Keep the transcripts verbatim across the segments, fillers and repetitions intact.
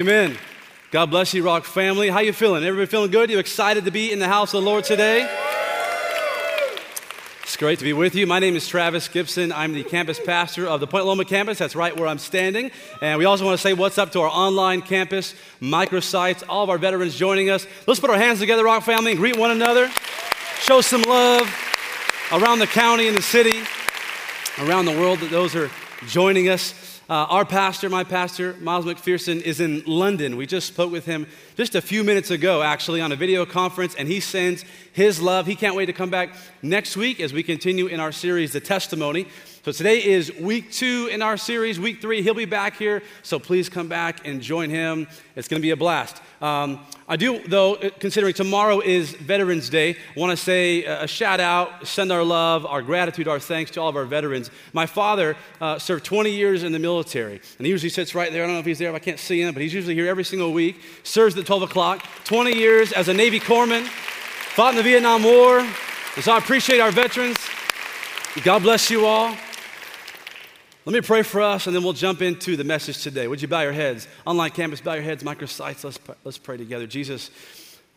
Amen. God bless you, Rock family. How you feeling? Everybody feeling good? You excited to be in the house of the Lord today? It's great to be with you. My name is Travis Gibson. I'm the campus pastor of the Point Loma campus. That's right where I'm standing. And we also want to say what's up to our online campus, microsites, all of our veterans joining us. Let's put our hands together, Rock family, and greet one another. Show some love around the county and the city, around the world that those are joining us. Uh, our pastor, my pastor, Miles McPherson, is in London. We just spoke with him just a few minutes ago, actually, on a video conference, and he sends his love. He can't wait to come back next week as we continue in our series, The Testimony. So today is week two in our series, week three. He'll be back here, so please come back and join him. It's going to be a blast. Um, I do, though, considering tomorrow is Veterans Day, want to say a shout out, send our love, our gratitude, our thanks to all of our veterans. My father uh, served twenty years in the military, and he usually sits right there. I don't know if he's there, I can't see him, but he's usually here every single week. Serves at twelve o'clock, twenty years as a Navy corpsman, fought in the Vietnam War. And so I appreciate our veterans. God bless you all. Let me pray for us, and then we'll jump into the message today. Would you bow your heads? Online campus, bow your heads. Microsites, let's, let's pray together. Jesus,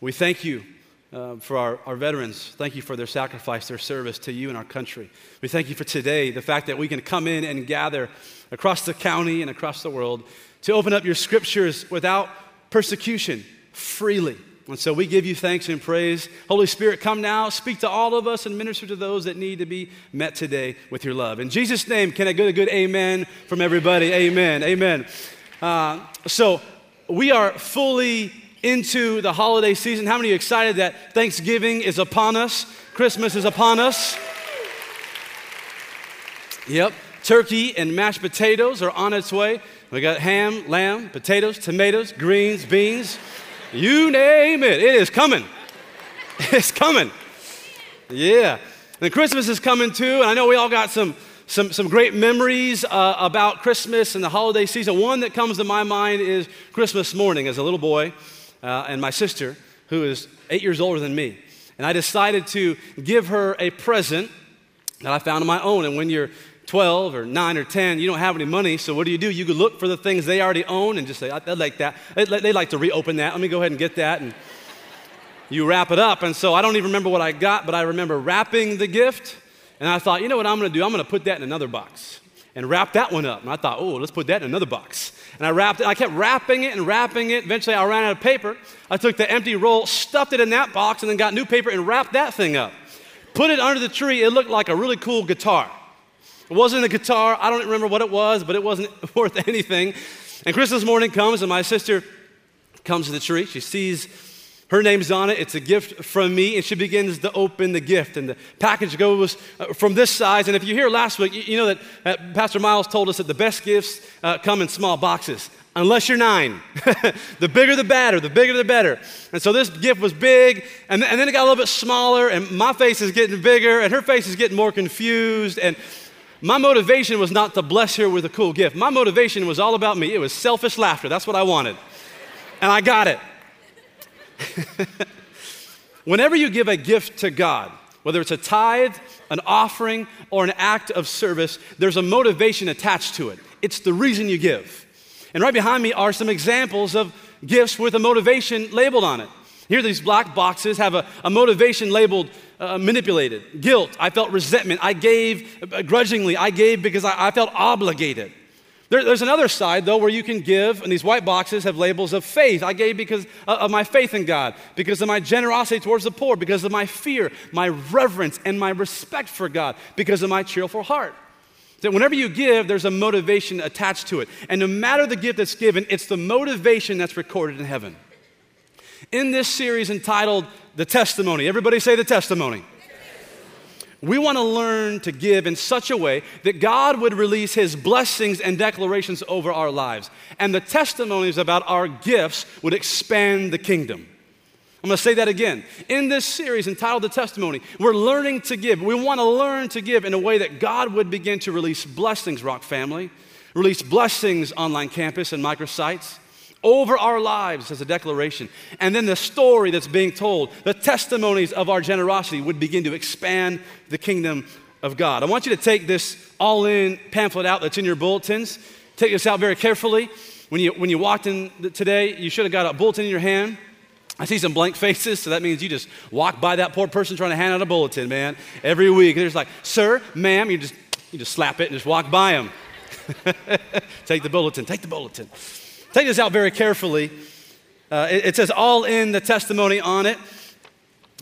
we thank you uh, for our, our veterans. Thank you for their sacrifice, their service to you and our country. We thank you for today, the fact that we can come in and gather across the county and across the world to open up your scriptures without persecution, freely. And so we give you thanks and praise. Holy Spirit, come now, speak to all of us and minister to those that need to be met today with your love. In Jesus' name, can I get a good amen from everybody? Amen, amen. Uh, so we are fully into the holiday season. How many are excited that Thanksgiving is upon us? Christmas is upon us? Yep, turkey and mashed potatoes are on its way. We got ham, lamb, potatoes, tomatoes, greens, beans. You name it, it is coming. It's coming. Yeah. And Christmas is coming too, and I know we all got some some, some great memories uh, about Christmas and the holiday season. One that comes to my mind is Christmas morning as a little boy uh, and my sister, who is eight years older than me. And I decided to give her a present that I found on my own. And when you're twelve or nine or ten, you don't have any money, so what do you do? You could look for the things they already own and just say, I'd like that. They'd like to reopen that. Let me go ahead and get that. And you wrap it up. And so I don't even remember what I got, but I remember wrapping the gift. And I thought, you know what I'm going to do? I'm going to put that in another box and wrap that one up. And I thought, oh, let's put that in another box. And I wrapped it. I kept wrapping it and wrapping it. Eventually, I ran out of paper. I took the empty roll, stuffed it in that box, and then got new paper and wrapped that thing up. Put it under the tree. It looked like a really cool guitar. It wasn't a guitar. I don't remember what it was, but it wasn't worth anything. And Christmas morning comes, and my sister comes to the tree. She sees her name's on it. It's a gift from me, and she begins to open the gift. And the package goes from this size. And if you hear last week, you know that Pastor Miles told us that the best gifts uh, come in small boxes, unless you're nine. The bigger the better, the bigger the better. And so this gift was big, and, th- and then it got a little bit smaller, and my face is getting bigger, and her face is getting more confused, and my motivation was not to bless her with a cool gift. My motivation was all about me. It was selfish laughter. That's what I wanted. And I got it. Whenever you give a gift to God, whether it's a tithe, an offering, or an act of service, there's a motivation attached to it. It's the reason you give. And right behind me are some examples of gifts with a motivation labeled on it. Here, these black boxes have a, a motivation labeled uh, manipulated. Guilt, I felt resentment. I gave grudgingly. I gave because I, I felt obligated. There, there's another side, though, where you can give, and these white boxes have labels of faith. I gave because of my faith in God, because of my generosity towards the poor, because of my fear, my reverence, and my respect for God, because of my cheerful heart. That whenever you give, there's a motivation attached to it. And no matter the gift that's given, it's the motivation that's recorded in heaven. In this series entitled The Testimony, everybody say The Testimony. We want to learn to give in such a way that God would release his blessings and declarations over our lives. And the testimonies about our gifts would expand the kingdom. I'm going to say that again. In this series entitled The Testimony, we're learning to give. We want to learn to give in a way that God would begin to release blessings, Rock family, release blessings, online campus and microsites, over our lives as a declaration. And then the story that's being told, the testimonies of our generosity would begin to expand the kingdom of God. I want you to take this all-in pamphlet out that's in your bulletins. Take this out very carefully. When you, when you walked in today, you should have got a bulletin in your hand. I see some blank faces, so that means you just walk by that poor person trying to hand out a bulletin, man, every week. They're just like, sir, ma'am, you just, you just slap it and just walk by them. Take the bulletin, take the bulletin. Take this out very carefully. Uh, it, it says, all in the testimony on it.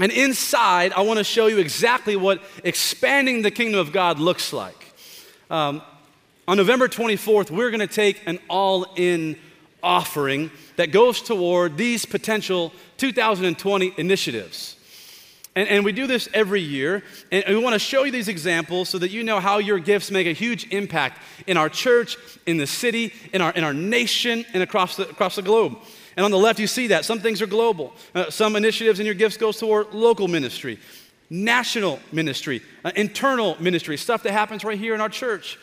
And inside, I want to show you exactly what expanding the kingdom of God looks like. Um, on November twenty-fourth, we're going to take an all-in offering that goes toward these potential two thousand twenty initiatives. And, and we do this every year, and we want to show you these examples so that you know how your gifts make a huge impact in our church, in the city, in our, in our nation, and across the, across the globe. And on the left, you see that. Some things are global. Uh, some initiatives in your gifts goes toward local ministry, national ministry, uh, internal ministry, stuff that happens right here in our church.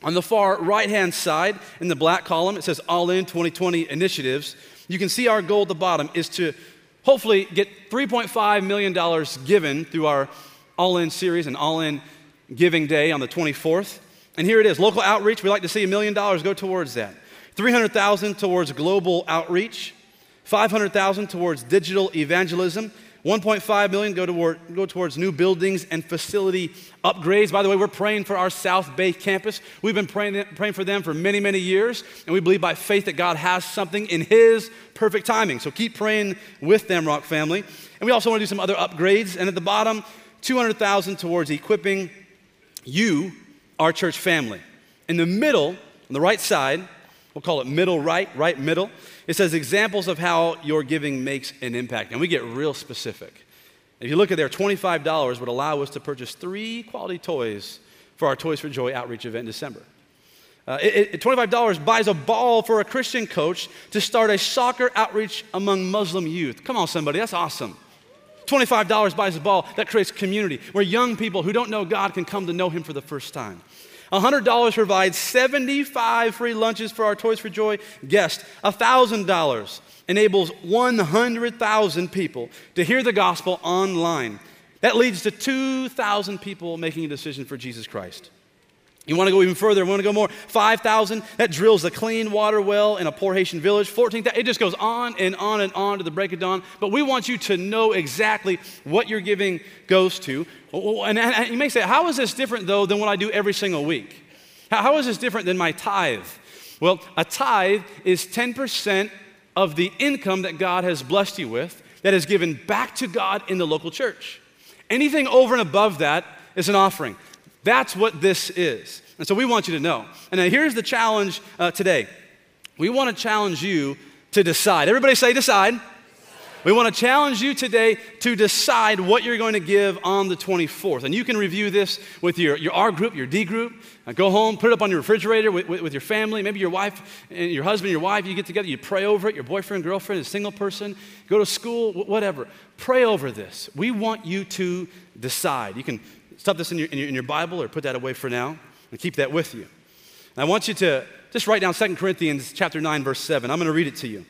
On the far right-hand side, in the black column, it says All In twenty twenty Initiatives. You can see our goal at the bottom is to hopefully get three point five million dollars given through our All In series and All In Giving Day on the twenty-fourth. And here it is, local outreach. We like to see a million dollars go towards that. three hundred thousand dollars towards global outreach, five hundred thousand dollars towards digital evangelism, one point five million dollars go toward, go towards new buildings and facility upgrades. By the way, we're praying for our South Bay campus. We've been praying, praying for them for many, many years, and we believe by faith that God has something in His perfect timing. So keep praying with them, Rock family. And we also want to do some other upgrades. And at the bottom, two hundred thousand dollars towards equipping you, our church family. In the middle, on the right side, we'll call it middle right, right middle. It says examples of how your giving makes an impact. And we get real specific. If you look at there, twenty-five dollars would allow us to purchase three quality toys for our Toys for Joy outreach event in December. Uh, it, it, twenty-five dollars buys a ball for a Christian coach to start a soccer outreach among Muslim youth. Come on, somebody, that's awesome. twenty-five dollars buys a ball that creates community where young people who don't know God can come to know Him for the first time. one hundred dollars provides seventy-five free lunches for our Toys for Joy guests. one thousand dollars enables one hundred thousand people to hear the gospel online. That leads to two thousand people making a decision for Jesus Christ. You want to go even further, want to go more? five thousand, that drills a clean water well in a poor Haitian village. fourteen thousand, it just goes on and on and on to the break of dawn. But we want you to know exactly what your giving goes to. And you may say, how is this different, though, than what I do every single week? How is this different than my tithe? Well, a tithe is ten percent of the income that God has blessed you with that is given back to God in the local church. Anything over and above that is an offering. That's what this is. And so we want you to know. And now here's the challenge uh, today. We want to challenge you to decide. Everybody say decide. Decide. We want to challenge you today to decide what you're going to give on the twenty-fourth. And you can review this with your, your R group, your D group. Uh, go home, put it up on your refrigerator with, with, with your family. Maybe your wife and your husband, your wife, you get together, you pray over it. Your boyfriend, girlfriend, a single person, go to school, whatever. Pray over this. We want you to decide. You can stop this in your, in your in your Bible or put that away for now and keep that with you. And I want you to just write down Second Corinthians chapter nine, verse seven. I'm going to read it to you.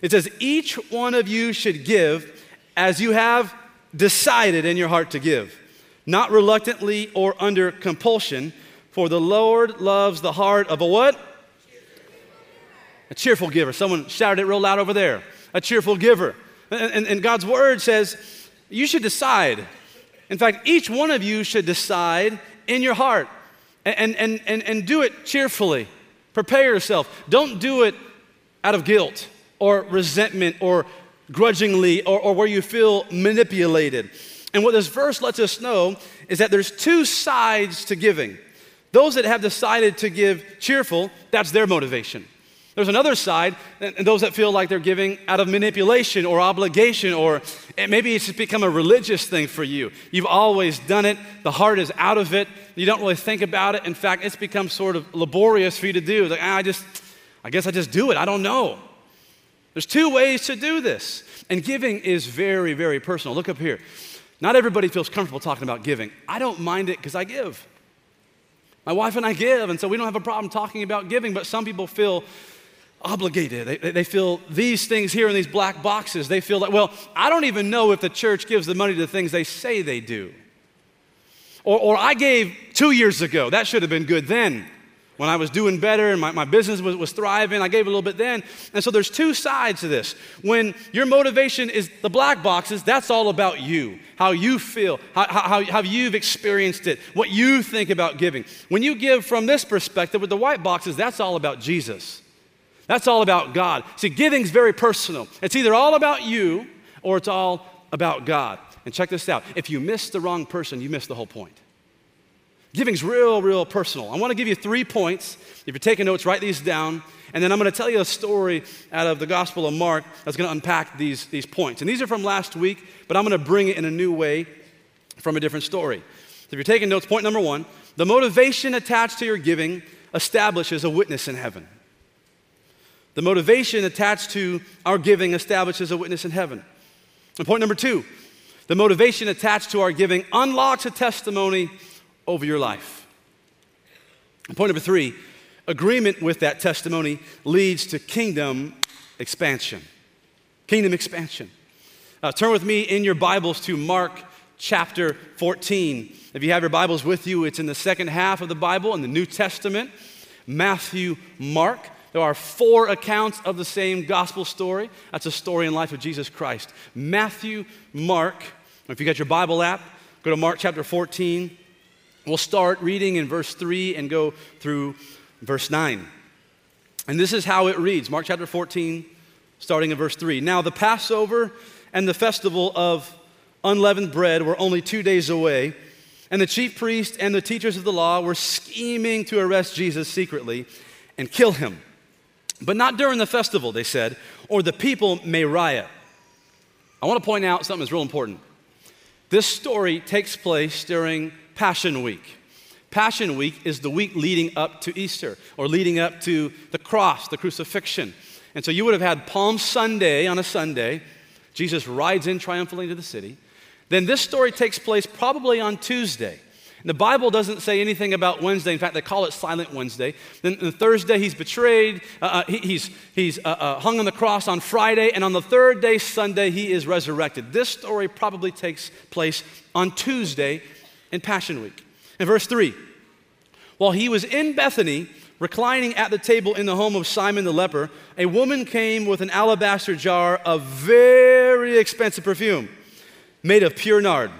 It says, each one of you should give as you have decided in your heart to give, not reluctantly or under compulsion, for the Lord loves the heart of a what? A cheerful giver. Someone shouted it real loud over there. A cheerful giver. And, and, and God's word says, you should decide. In fact, each one of you should decide in your heart and, and, and, and do it cheerfully. Prepare yourself. Don't do it out of guilt or resentment or grudgingly or, or where you feel manipulated. And what this verse lets us know is that there's two sides to giving. Those that have decided to give cheerful, that's their motivation. There's another side, and those that feel like they're giving out of manipulation or obligation, or maybe it's just become a religious thing for you. You've always done it. The heart is out of it. You don't really think about it. In fact, it's become sort of laborious for you to do. Like, ah, I just, I guess I just do it. I don't know. There's two ways to do this, and giving is very, very personal. Look up here. Not everybody feels comfortable talking about giving. I don't mind it because I give. My wife and I give, and so we don't have a problem talking about giving, but some people feel obligated. They, they feel these things here in these black boxes. They feel like, well, I don't even know if the church gives the money to the things they say they do. Or, or I gave two years ago. That should have been good then. when I was doing better and my, my business was, was thriving, I gave a little bit then. And so there's two sides to this. When your motivation is the black boxes, that's all about you, how you feel, how, how, how you've experienced it, what you think about giving. When you give from this perspective with the white boxes, that's all about Jesus. That's all about God. See, giving's very personal. It's either all about you or it's all about God. And check this out. If you miss the wrong person, you miss the whole point. Giving's real, real personal. I want to give you three points. If you're taking notes, write these down. And then I'm going to tell you a story out of the Gospel of Mark that's going to unpack these, these points. And these are from last week, but I'm going to bring it in a new way from a different story. So if you're taking notes, point number one, the motivation attached to your giving establishes a witness in heaven. The motivation attached to our giving establishes a witness in heaven. And point number two, the motivation attached to our giving unlocks a testimony over your life. And point number three, agreement with that testimony leads to kingdom expansion. Kingdom expansion. Uh, turn with me in your Bibles to Mark chapter fourteen. If you have your Bibles with you, it's in the second half of the Bible in the New Testament. Matthew, Mark. There are four accounts of the same gospel story. That's a story and life of Jesus Christ. Matthew, Mark, if you got your Bible app, go to Mark chapter fourteen. We'll start reading in verse three and go through verse nine. And this is how it reads, Mark chapter fourteen, starting in verse three. Now the Passover and the festival of unleavened bread were only two days away, and the chief priests and the teachers of the law were scheming to arrest Jesus secretly and kill him. But not during the festival, they said, or the people may riot. I want to point out something that's real important. This story takes place during Passion Week. Passion Week is the week leading up to Easter, or leading up to the cross, the crucifixion. And so you would have had Palm Sunday on a Sunday. Jesus rides in triumphantly into the city. Then this story takes place probably on Tuesday. The Bible doesn't say anything about Wednesday. In fact, they call it Silent Wednesday. Then on Thursday, he's betrayed. Uh, he, he's he's uh, uh, hung on the cross on Friday. And on the third day, Sunday, he is resurrected. This story probably takes place on Tuesday in Passion Week. In verse three, while he was in Bethany, reclining at the table in the home of Simon the leper, a woman came with an alabaster jar of very expensive perfume made of pure nard.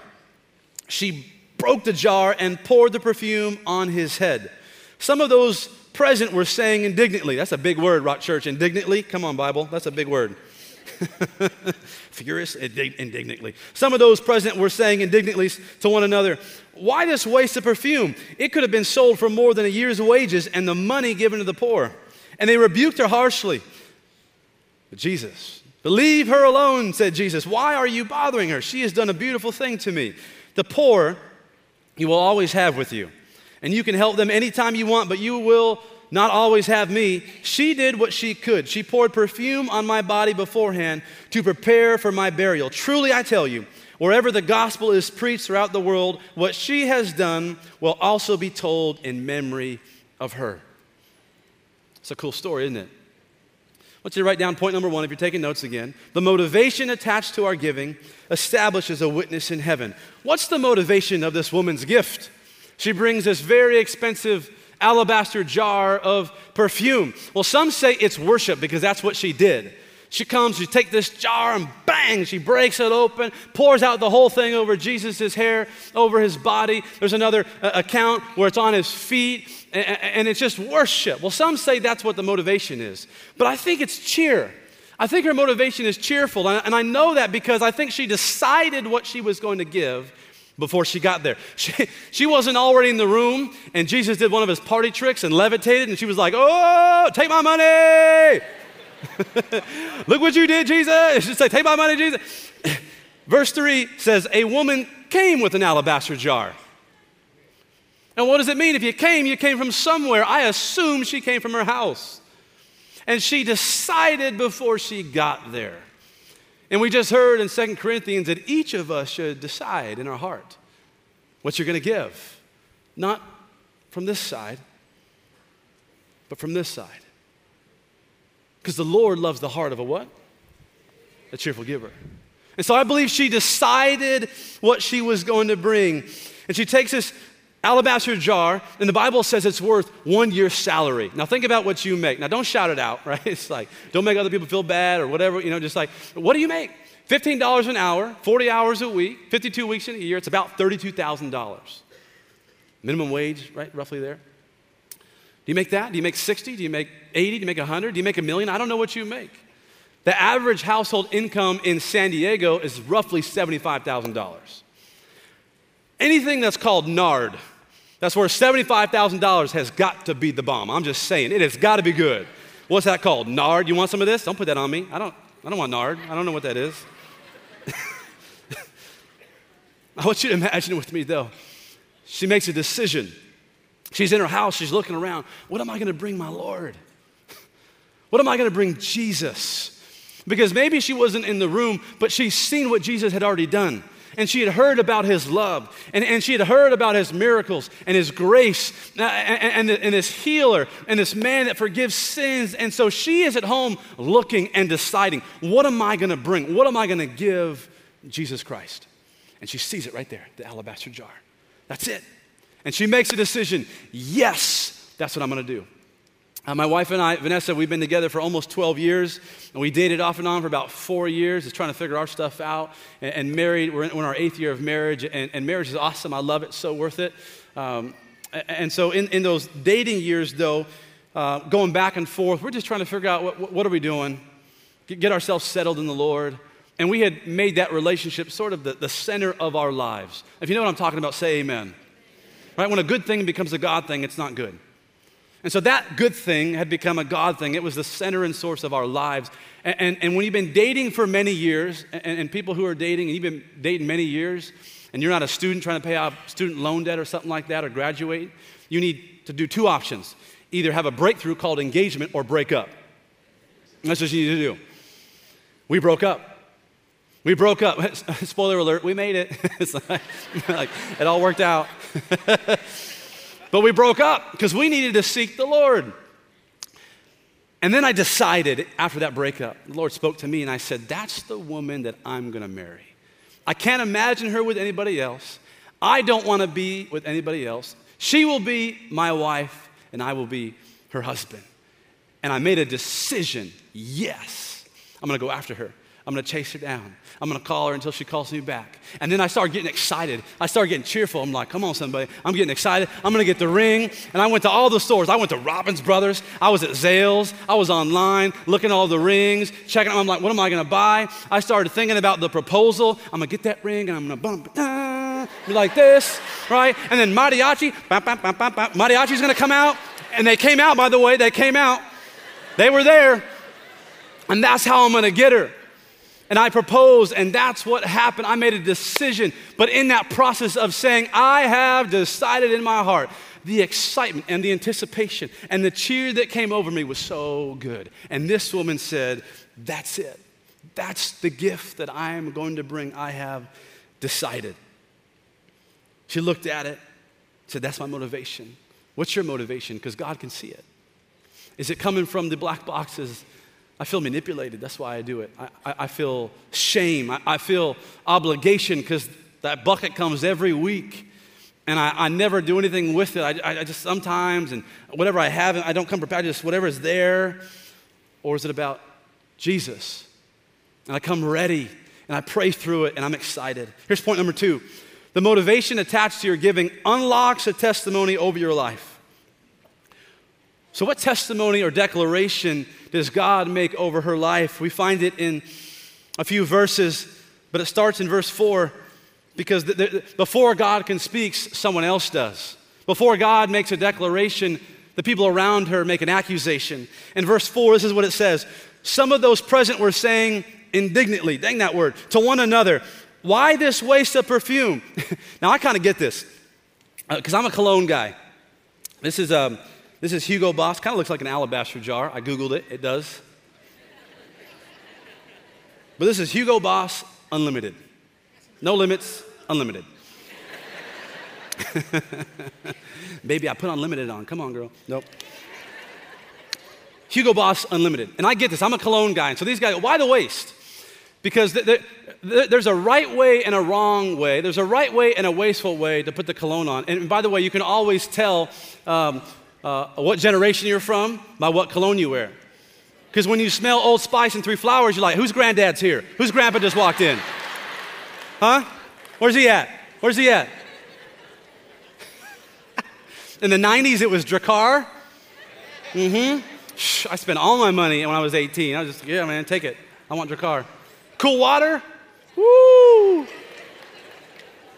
She broke the jar and poured the perfume on his head. Some of those present were saying indignantly. That's a big word, Rock Church. Indignantly? Come on, Bible. That's a big word. Furious? Indignantly. Some of those present were saying indignantly to one another, why this waste of perfume? It could have been sold for more than a year's wages and the money given to the poor. And they rebuked her harshly. But Jesus, leave her alone, said Jesus. Why are you bothering her? She has done a beautiful thing to me. The poor you will always have with you, and you can help them anytime you want, but you will not always have me. She did what she could. She poured perfume on my body beforehand to prepare for my burial. Truly, I tell you, wherever the gospel is preached throughout the world, what she has done will also be told in memory of her. It's a cool story, isn't it? I want you to write down point number one if you're taking notes again. The motivation attached to our giving establishes a witness in heaven. What's the motivation of this woman's gift? She brings this very expensive alabaster jar of perfume. Well, some say it's worship because that's what she did. She comes, she takes this jar and bang, she breaks it open, pours out the whole thing over Jesus' hair, over his body. There's another uh, account where it's on his feet, and, and it's just worship. Well, some say that's what the motivation is, but I think it's cheer. I think her motivation is cheerful, and, and I know that because I think she decided what she was going to give before she got there. She, she wasn't already in the room, and Jesus did one of his party tricks and levitated, and she was like, oh, take my money. Look what you did, Jesus. Just say, take my money, Jesus. Verse three says, a woman came with an alabaster jar. And what does it mean? If you came, you came from somewhere. I assume she came from her house. And she decided before she got there. And we just heard in Second Corinthians that each of us should decide in our heart what you're going to give. Not from this side, but from this side. Because the Lord loves the heart of a what? A cheerful giver. And so I believe she decided what she was going to bring. And she takes this alabaster jar, and the Bible says it's worth one year's salary. Now think about what you make. Now don't shout it out, right? It's like, don't make other people feel bad or whatever, you know, just like, what do you make? fifteen dollars an hour, forty hours a week, fifty-two weeks in a year, it's about thirty-two thousand dollars. Minimum wage, right, roughly there. Do you make that? Do you make sixty? Do you make eighty? Do you make one hundred? Do you make a million? I don't know what you make. The average household income in San Diego is roughly seventy-five thousand dollars. Anything that's called nard, that's where seventy-five thousand dollars has got to be the bomb. I'm just saying, it has got to be good. What's that called? Nard? You want some of this? Don't put that on me. I don't, I don't want nard. I don't know what that is. I want you to imagine with me, though. She makes a decision. She's in her house. She's looking around. What am I going to bring my Lord? What am I going to bring Jesus? Because maybe she wasn't in the room, but she's seen what Jesus had already done. And she had heard about his love, and, and she had heard about his miracles and his grace and, and, and his healer and this man that forgives sins. And so she is at home looking and deciding, what am I going to bring? What am I going to give Jesus Christ? And she sees it right there, the alabaster jar. That's it. And she makes a decision. Yes, that's what I'm going to do. Uh, my wife and I, Vanessa, we've been together for almost twelve years, and we dated off and on for about four years, just trying to figure our stuff out, and, and married. We're in, we're in our eighth year of marriage, and, and marriage is awesome. I love it, so worth it. Um, and so in, in those dating years, though, uh, going back and forth, we're just trying to figure out what, what are we doing, get ourselves settled in the Lord. And we had made that relationship sort of the, the center of our lives. If you know what I'm talking about, say amen. Right? When a good thing becomes a God thing, it's not good. And so that good thing had become a God thing. It was the center and source of our lives. And, and, and when you've been dating for many years, and, and people who are dating, and you've been dating many years, and you're not a student trying to pay off student loan debt or something like that or graduate, you need to do two options. Either have a breakthrough called engagement or break up. And that's what you need to do. We broke up. We broke up. Spoiler alert, we made it. It's like, like, it all worked out. But we broke up because we needed to seek the Lord. And then I decided after that breakup, the Lord spoke to me and I said, that's the woman that I'm going to marry. I can't imagine her with anybody else. I don't want to be with anybody else. She will be my wife and I will be her husband. And I made a decision, yes, I'm going to go after her. I'm going to chase her down. I'm going to call her until she calls me back. And then I started getting excited. I started getting cheerful. I'm like, come on, somebody. I'm getting excited. I'm going to get the ring. And I went to all the stores. I went to Robbins Brothers. I was at Zales. I was online looking at all the rings, checking them. I'm like, what am I going to buy? I started thinking about the proposal. I'm going to get that ring, and I'm going to bump it like this, right? And then mariachi. Bah, bah, bah, bah, bah. Mariachi's going to come out. And they came out, by the way. They came out. They were there. And that's how I'm going to get her. And I proposed, and that's what happened. I made a decision. But in that process of saying, I have decided in my heart, the excitement and the anticipation and the cheer that came over me was so good. And this woman said, that's it. That's the gift that I am going to bring. I have decided. She looked at it, said, that's my motivation. What's your motivation? Because God can see it. Is it coming from the black boxes? I feel manipulated, that's why I do it. I, I, I feel shame, I, I feel obligation because that bucket comes every week and I, I never do anything with it. I, I just sometimes, and whatever I have, I don't come prepared, just whatever is there. Or is it about Jesus? And I come ready and I pray through it and I'm excited. Here's point number two. The motivation attached to your giving unlocks a testimony over your life. So what testimony or declaration does God make over her life? We find it in a few verses, but it starts in verse four because the, the, before God can speak, someone else does. Before God makes a declaration, the people around her make an accusation. In verse four, this is what it says. Some of those present were saying indignantly, dang that word, to one another, why this waste of perfume? Now I kind of get this because uh, I'm a cologne guy. This is... Um, This is Hugo Boss. Kind of looks like an alabaster jar. I Googled it. It does. But this is Hugo Boss Unlimited. No limits, unlimited. Baby, I put unlimited on. Come on, girl. Nope. Hugo Boss Unlimited. And I get this. I'm a cologne guy. And so these guys, why the waste? Because th- th- th- there's a right way and a wrong way. There's a right way and a wasteful way to put the cologne on. And by the way, you can always tell um, uh, what generation you're from by what cologne you wear. Because when you smell Old Spice and Three Flowers, you're like, whose granddad's here? Whose grandpa just walked in? Huh? Where's he at? Where's he at? In the nineties, it was Dracar. Mm-hmm. Shh, I spent all my money when I was eighteen. I was just, yeah, man, take it. I want Dracar. Cool water. Woo!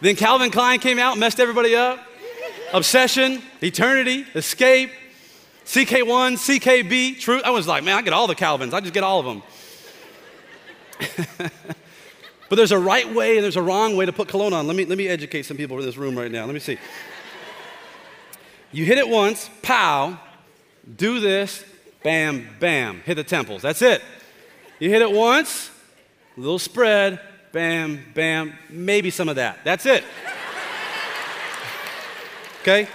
Then Calvin Klein came out, messed everybody up. Obsession, Eternity, Escape, C K one, C K B, Truth. I was like, man, I get all the Calvins. I just get all of them. But there's a right way and there's a wrong way to put cologne on. Let me, let me educate some people in this room right now. Let me see. You hit it once, pow, do this, bam, bam, hit the temples. That's it. You hit it once, little spread, bam, bam, maybe some of that. That's it. Okay?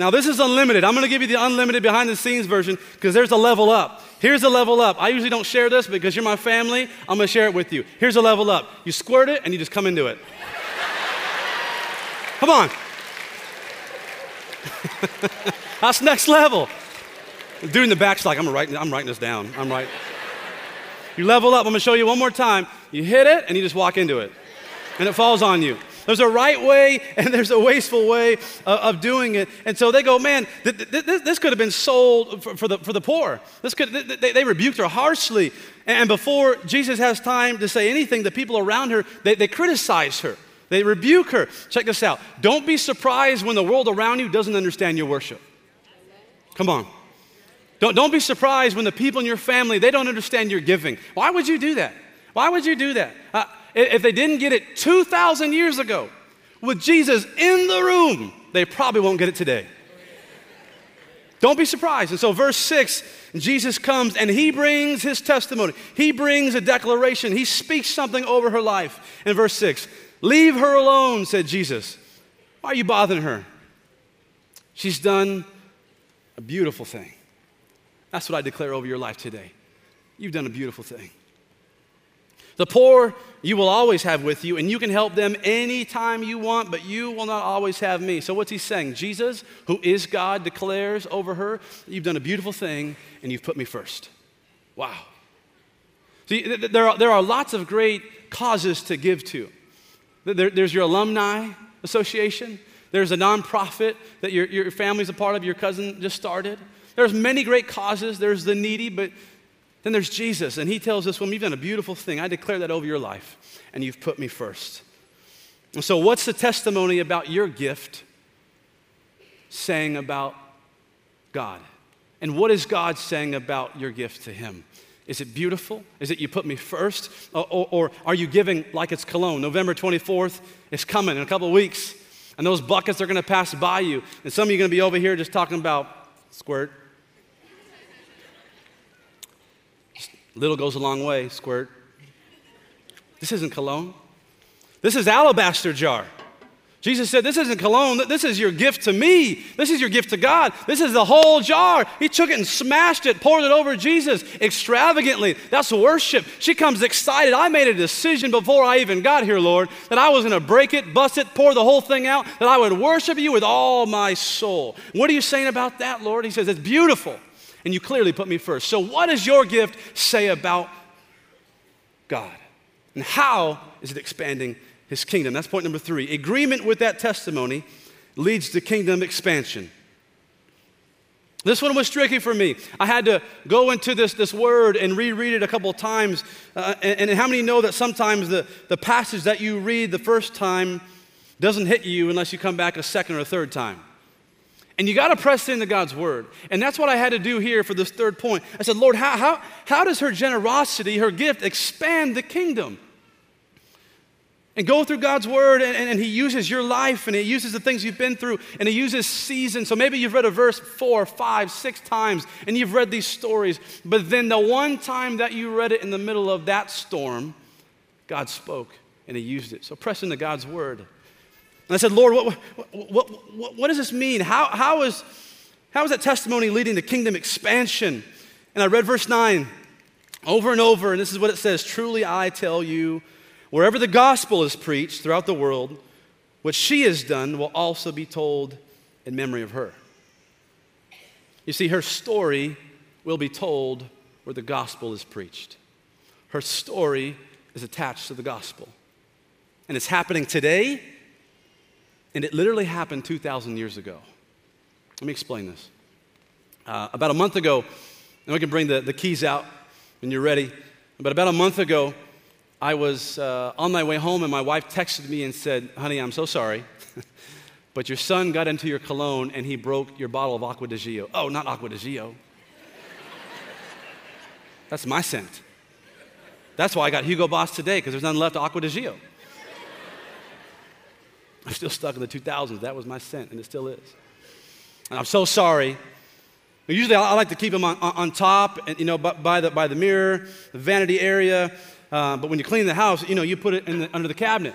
Now, this is unlimited. I'm going to give you the unlimited behind-the-scenes version because there's a level up. Here's a level up. I usually don't share this because you're my family. I'm going to share it with you. Here's a level up. You squirt it, and you just come into it. Come on. That's next level. The dude in the back's like, I'm writing, I'm writing this down. I'm right. You level up. I'm going to show you one more time. You hit it, and you just walk into it, and it falls on you. There's a right way, and there's a wasteful way of, of doing it. And so they go, man, th- th- th- this could have been sold for, for, the, for the poor. This could. Th- th- they rebuked her harshly. And before Jesus has time to say anything, the people around her, they, they criticize her. They rebuke her. Check this out. Don't be surprised when the world around you doesn't understand your worship. Come on. Don't, don't be surprised when the people in your family, they don't understand your giving. Why would you do that? Why would you do that? Uh, if they didn't get it two thousand years ago with Jesus in the room, they probably won't get it today. Don't be surprised. And so verse six, Jesus comes and he brings his testimony. He brings a declaration. He speaks something over her life. In verse six, leave her alone, said Jesus. Why are you bothering her? She's done a beautiful thing. That's what I declare over your life today. You've done a beautiful thing. The poor you will always have with you, and you can help them anytime you want, but you will not always have me. So what's he saying? Jesus, who is God, declares over her, you've done a beautiful thing, and you've put me first. Wow. See, there are, there are lots of great causes to give to. There, there's your alumni association. There's a nonprofit that your, your family's a part of, your cousin just started. There's many great causes. There's the needy, but then there's Jesus, and he tells this woman, you've done a beautiful thing. I declare that over your life, and you've put me first. And so what's the testimony about your gift saying about God? And what is God saying about your gift to him? Is it beautiful? Is it you put me first? Or, or, or are you giving like it's cologne? November twenty-fourth is coming in a couple of weeks, and those buckets are going to pass by you. And some of you are going to be over here just talking about squirt. Little goes a long way, squirt. This isn't cologne. This is alabaster jar. Jesus said, this isn't cologne. This is your gift to me. This is your gift to God. This is the whole jar. He took it and smashed it, poured it over Jesus extravagantly. That's worship. She comes excited. I made a decision before I even got here, Lord, that I was going to break it, bust it, pour the whole thing out, that I would worship you with all my soul. What are you saying about that, Lord? He says, it's beautiful. And you clearly put me first. So what does your gift say about God? And how is it expanding his kingdom? That's point number three. Agreement with that testimony leads to kingdom expansion. This one was tricky for me. I had to go into this, this word and reread it a couple of times. Uh, and, and how many know that sometimes the, the passage that you read the first time doesn't hit you unless you come back a second or a third time? And you got to press into God's word. And that's what I had to do here for this third point. I said, Lord, how, how, how does her generosity, her gift, expand the kingdom? And go through God's word, and, and, and he uses your life, and he uses the things you've been through, and he uses seasons. So maybe you've read a verse four, five, six times, and you've read these stories. But then the one time that you read it in the middle of that storm, God spoke, and he used it. So press into God's word. And I said, Lord, what, what, what, what, what does this mean? How, how, is, how is that testimony leading to kingdom expansion? And I read verse nine. Over and over, and this is what it says, truly I tell you, wherever the gospel is preached throughout the world, what she has done will also be told in memory of her. You see, her story will be told where the gospel is preached. Her story is attached to the gospel. And it's happening today, and it literally happened two thousand years ago. Let me explain this. Uh, about a month ago, and we can bring the, the keys out when you're ready, but about a month ago, I was uh, on my way home, and my wife texted me and said, honey, I'm so sorry, but your son got into your cologne, and he broke your bottle of Aqua de Gio. Oh, not Aqua de Gio. That's my scent. That's why I got Hugo Boss today, because there's nothing left of Aqua de Gio. I'm still stuck in the two thousands. That was my scent, and it still is. And I'm so sorry. Usually, I like to keep them on, on top, and, you know, by the by the mirror, the vanity area. Uh, but when you clean the house, you know, you put it in the, under the cabinet.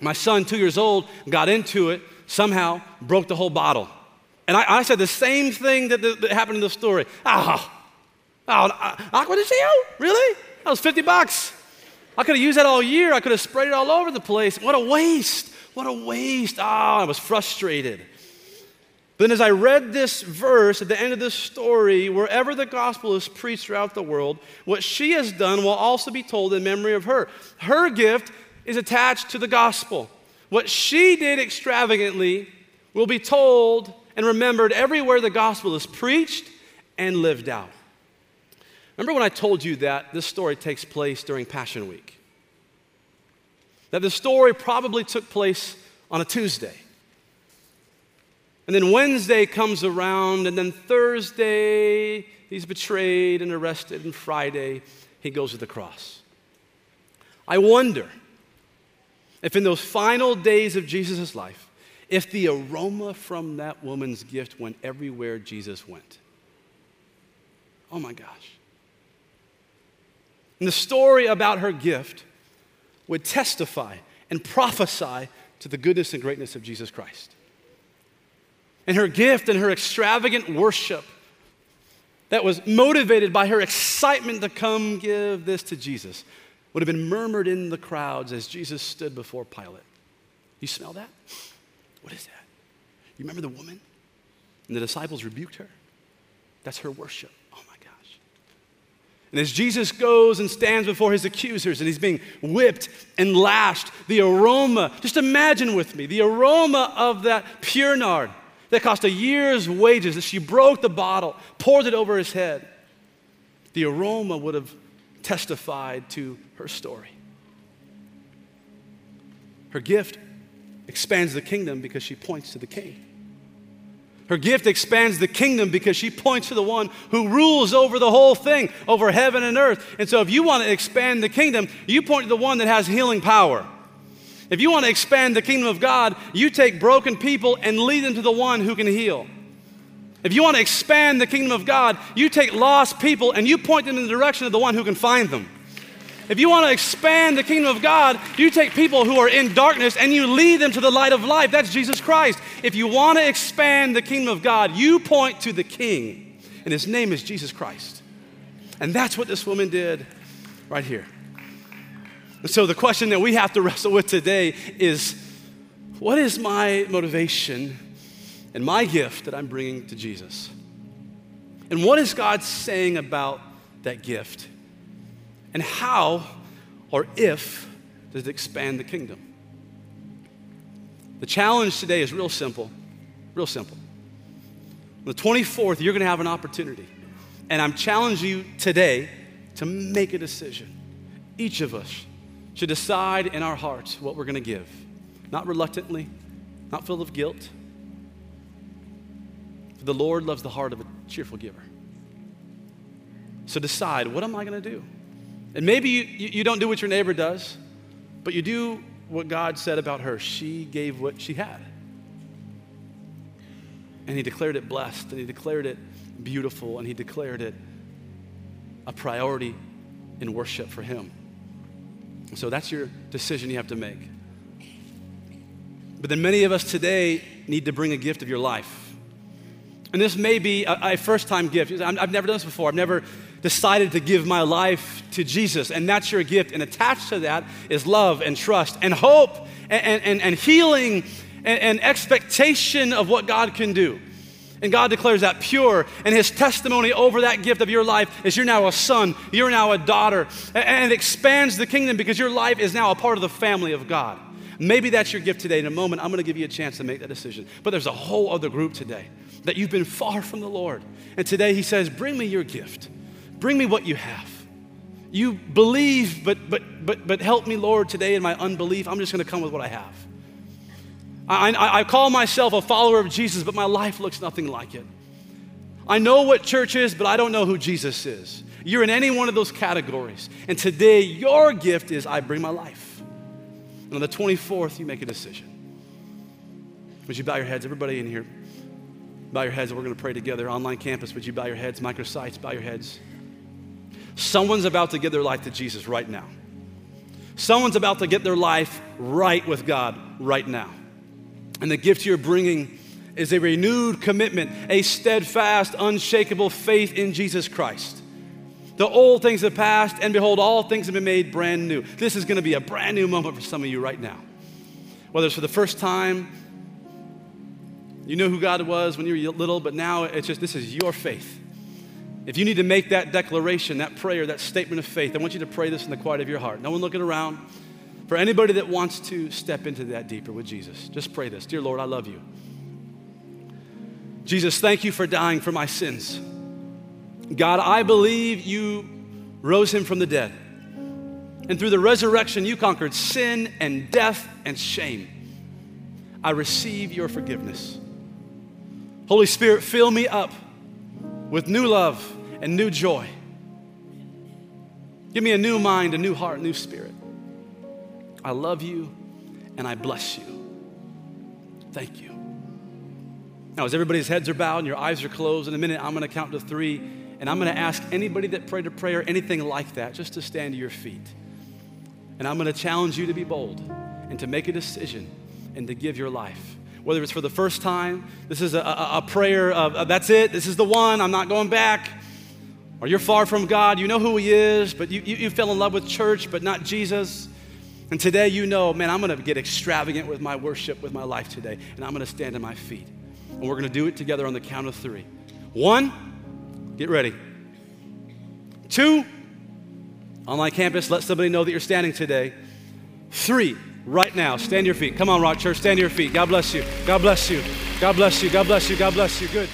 My son, two years old, got into it somehow, broke the whole bottle, and I, I said the same thing that, the, that happened in the story. Ah, oh, oh, Aqua de Gio? Really? That was fifty bucks. I could have used that all year. I could have sprayed it all over the place. What a waste! What a waste! Ah, oh, I was frustrated. But then as I read this verse at the end of this story, wherever the gospel is preached throughout the world, what she has done will also be told in memory of her. Her gift is attached to the gospel. What she did extravagantly will be told and remembered everywhere the gospel is preached and lived out. Remember when I told you that this story takes place during Passion Week? That the story probably took place on a Tuesday. And then Wednesday comes around, and then Thursday, he's betrayed and arrested, and Friday, he goes to the cross. I wonder if in those final days of Jesus' life, if the aroma from that woman's gift went everywhere Jesus went. Oh my gosh. And the story about her gift would testify and prophesy to the goodness and greatness of Jesus Christ. And her gift and her extravagant worship that was motivated by her excitement to come give this to Jesus would have been murmured in the crowds as Jesus stood before Pilate. You smell that? What is that? You remember the woman? And the disciples rebuked her. That's her worship. Oh my gosh. And as Jesus goes and stands before his accusers and he's being whipped and lashed, the aroma, just imagine with me, the aroma of that pure nard that cost a year's wages, that she broke the bottle, poured it over his head. The aroma would have testified to her story. Her gift expands the kingdom because she points to the king. Her gift expands the kingdom because she points to the one who rules over the whole thing, over heaven and earth. And so if you want to expand the kingdom, you point to the one that has healing power. If you want to expand the kingdom of God, you take broken people and lead them to the one who can heal. If you want to expand the kingdom of God, you take lost people and you point them in the direction of the one who can find them. If you want to expand the kingdom of God, you take people who are in darkness and you lead them to the light of life. That's Jesus Christ. If you want to expand the kingdom of God, you point to the King, and his name is Jesus Christ. And that's what this woman did right here. And so the question that we have to wrestle with today is, what is my motivation and my gift that I'm bringing to Jesus? And what is God saying about that gift? And how or if does it expand the kingdom? The challenge today is real simple, real simple. On the twenty-fourth, you're going to have an opportunity. And I'm challenging you today to make a decision. Each of us should decide in our hearts what we're going to give. Not reluctantly, not full of guilt. For the Lord loves the heart of a cheerful giver. So decide, what am I going to do? And maybe you, you don't do what your neighbor does, but you do what God said about her. She gave what she had. And he declared it blessed, and he declared it beautiful, and he declared it a priority in worship for him. So that's your decision you have to make. But then many of us today need to bring a gift of your life. And this may be a, a first-time gift. I've never done this before. I've never decided to give my life to Jesus, and that's your gift. And attached to that is love and trust and hope and, and, and healing and, and expectation of what God can do. And God declares that pure, and his testimony over that gift of your life is you're now a son, you're now a daughter, and it expands the kingdom because your life is now a part of the family of God. Maybe that's your gift today. In a moment, I'm gonna give you a chance to make that decision. But there's a whole other group today that you've been far from the Lord. And today he says, bring me your gift. Bring me what you have. You believe, but, but, but, but help me, Lord, today in my unbelief. I'm just gonna come with what I have. I, I, I call myself a follower of Jesus, but my life looks nothing like it. I know what church is, but I don't know who Jesus is. You're in any one of those categories. And today, your gift is, I bring my life. And on the twenty-fourth, you make a decision. Would you bow your heads? Everybody in here, bow your heads. We're going to pray together. Online campus, would you bow your heads? Microsites, bow your heads. Someone's about to give their life to Jesus right now. Someone's about to get their life right with God right now. And the gift you're bringing is a renewed commitment, a steadfast, unshakable faith in Jesus Christ. The old things have passed, and behold, all things have been made brand new. This is going to be a brand new moment for some of you right now. Whether it's for the first time, you know who God was when you were little, but now it's just, this is your faith. If you need to make that declaration, that prayer, that statement of faith, I want you to pray this in the quiet of your heart. No one looking around. For anybody that wants to step into that deeper with Jesus, just pray this. Dear Lord, I love you. Jesus, thank you for dying for my sins. God, I believe you rose him from the dead. And through the resurrection, you conquered sin and death and shame. I receive your forgiveness. Holy Spirit, fill me up with new love and new joy. Give me a new mind, a new heart, a new spirit. I love you, and I bless you. Thank you. Now, as everybody's heads are bowed and your eyes are closed, in a minute, I'm going to count to three, and I'm going to ask anybody that prayed a prayer, anything like that, just to stand to your feet. And I'm going to challenge you to be bold and to make a decision and to give your life. Whether it's for the first time, this is a, a, a prayer of, uh, that's it, this is the one, I'm not going back. Or you're far from God, you know who he is, but you, you, you fell in love with church, but not Jesus. And today you know, man, I'm gonna get extravagant with my worship, with my life today, and I'm gonna stand on my feet. And we're gonna do it together on the count of three. One, get ready. Two, online campus, let somebody know that you're standing today. Three, right now, stand to your feet. Come on, Rock Church, stand to your feet. God bless you, God bless you, God bless you, God bless you, God bless you, good.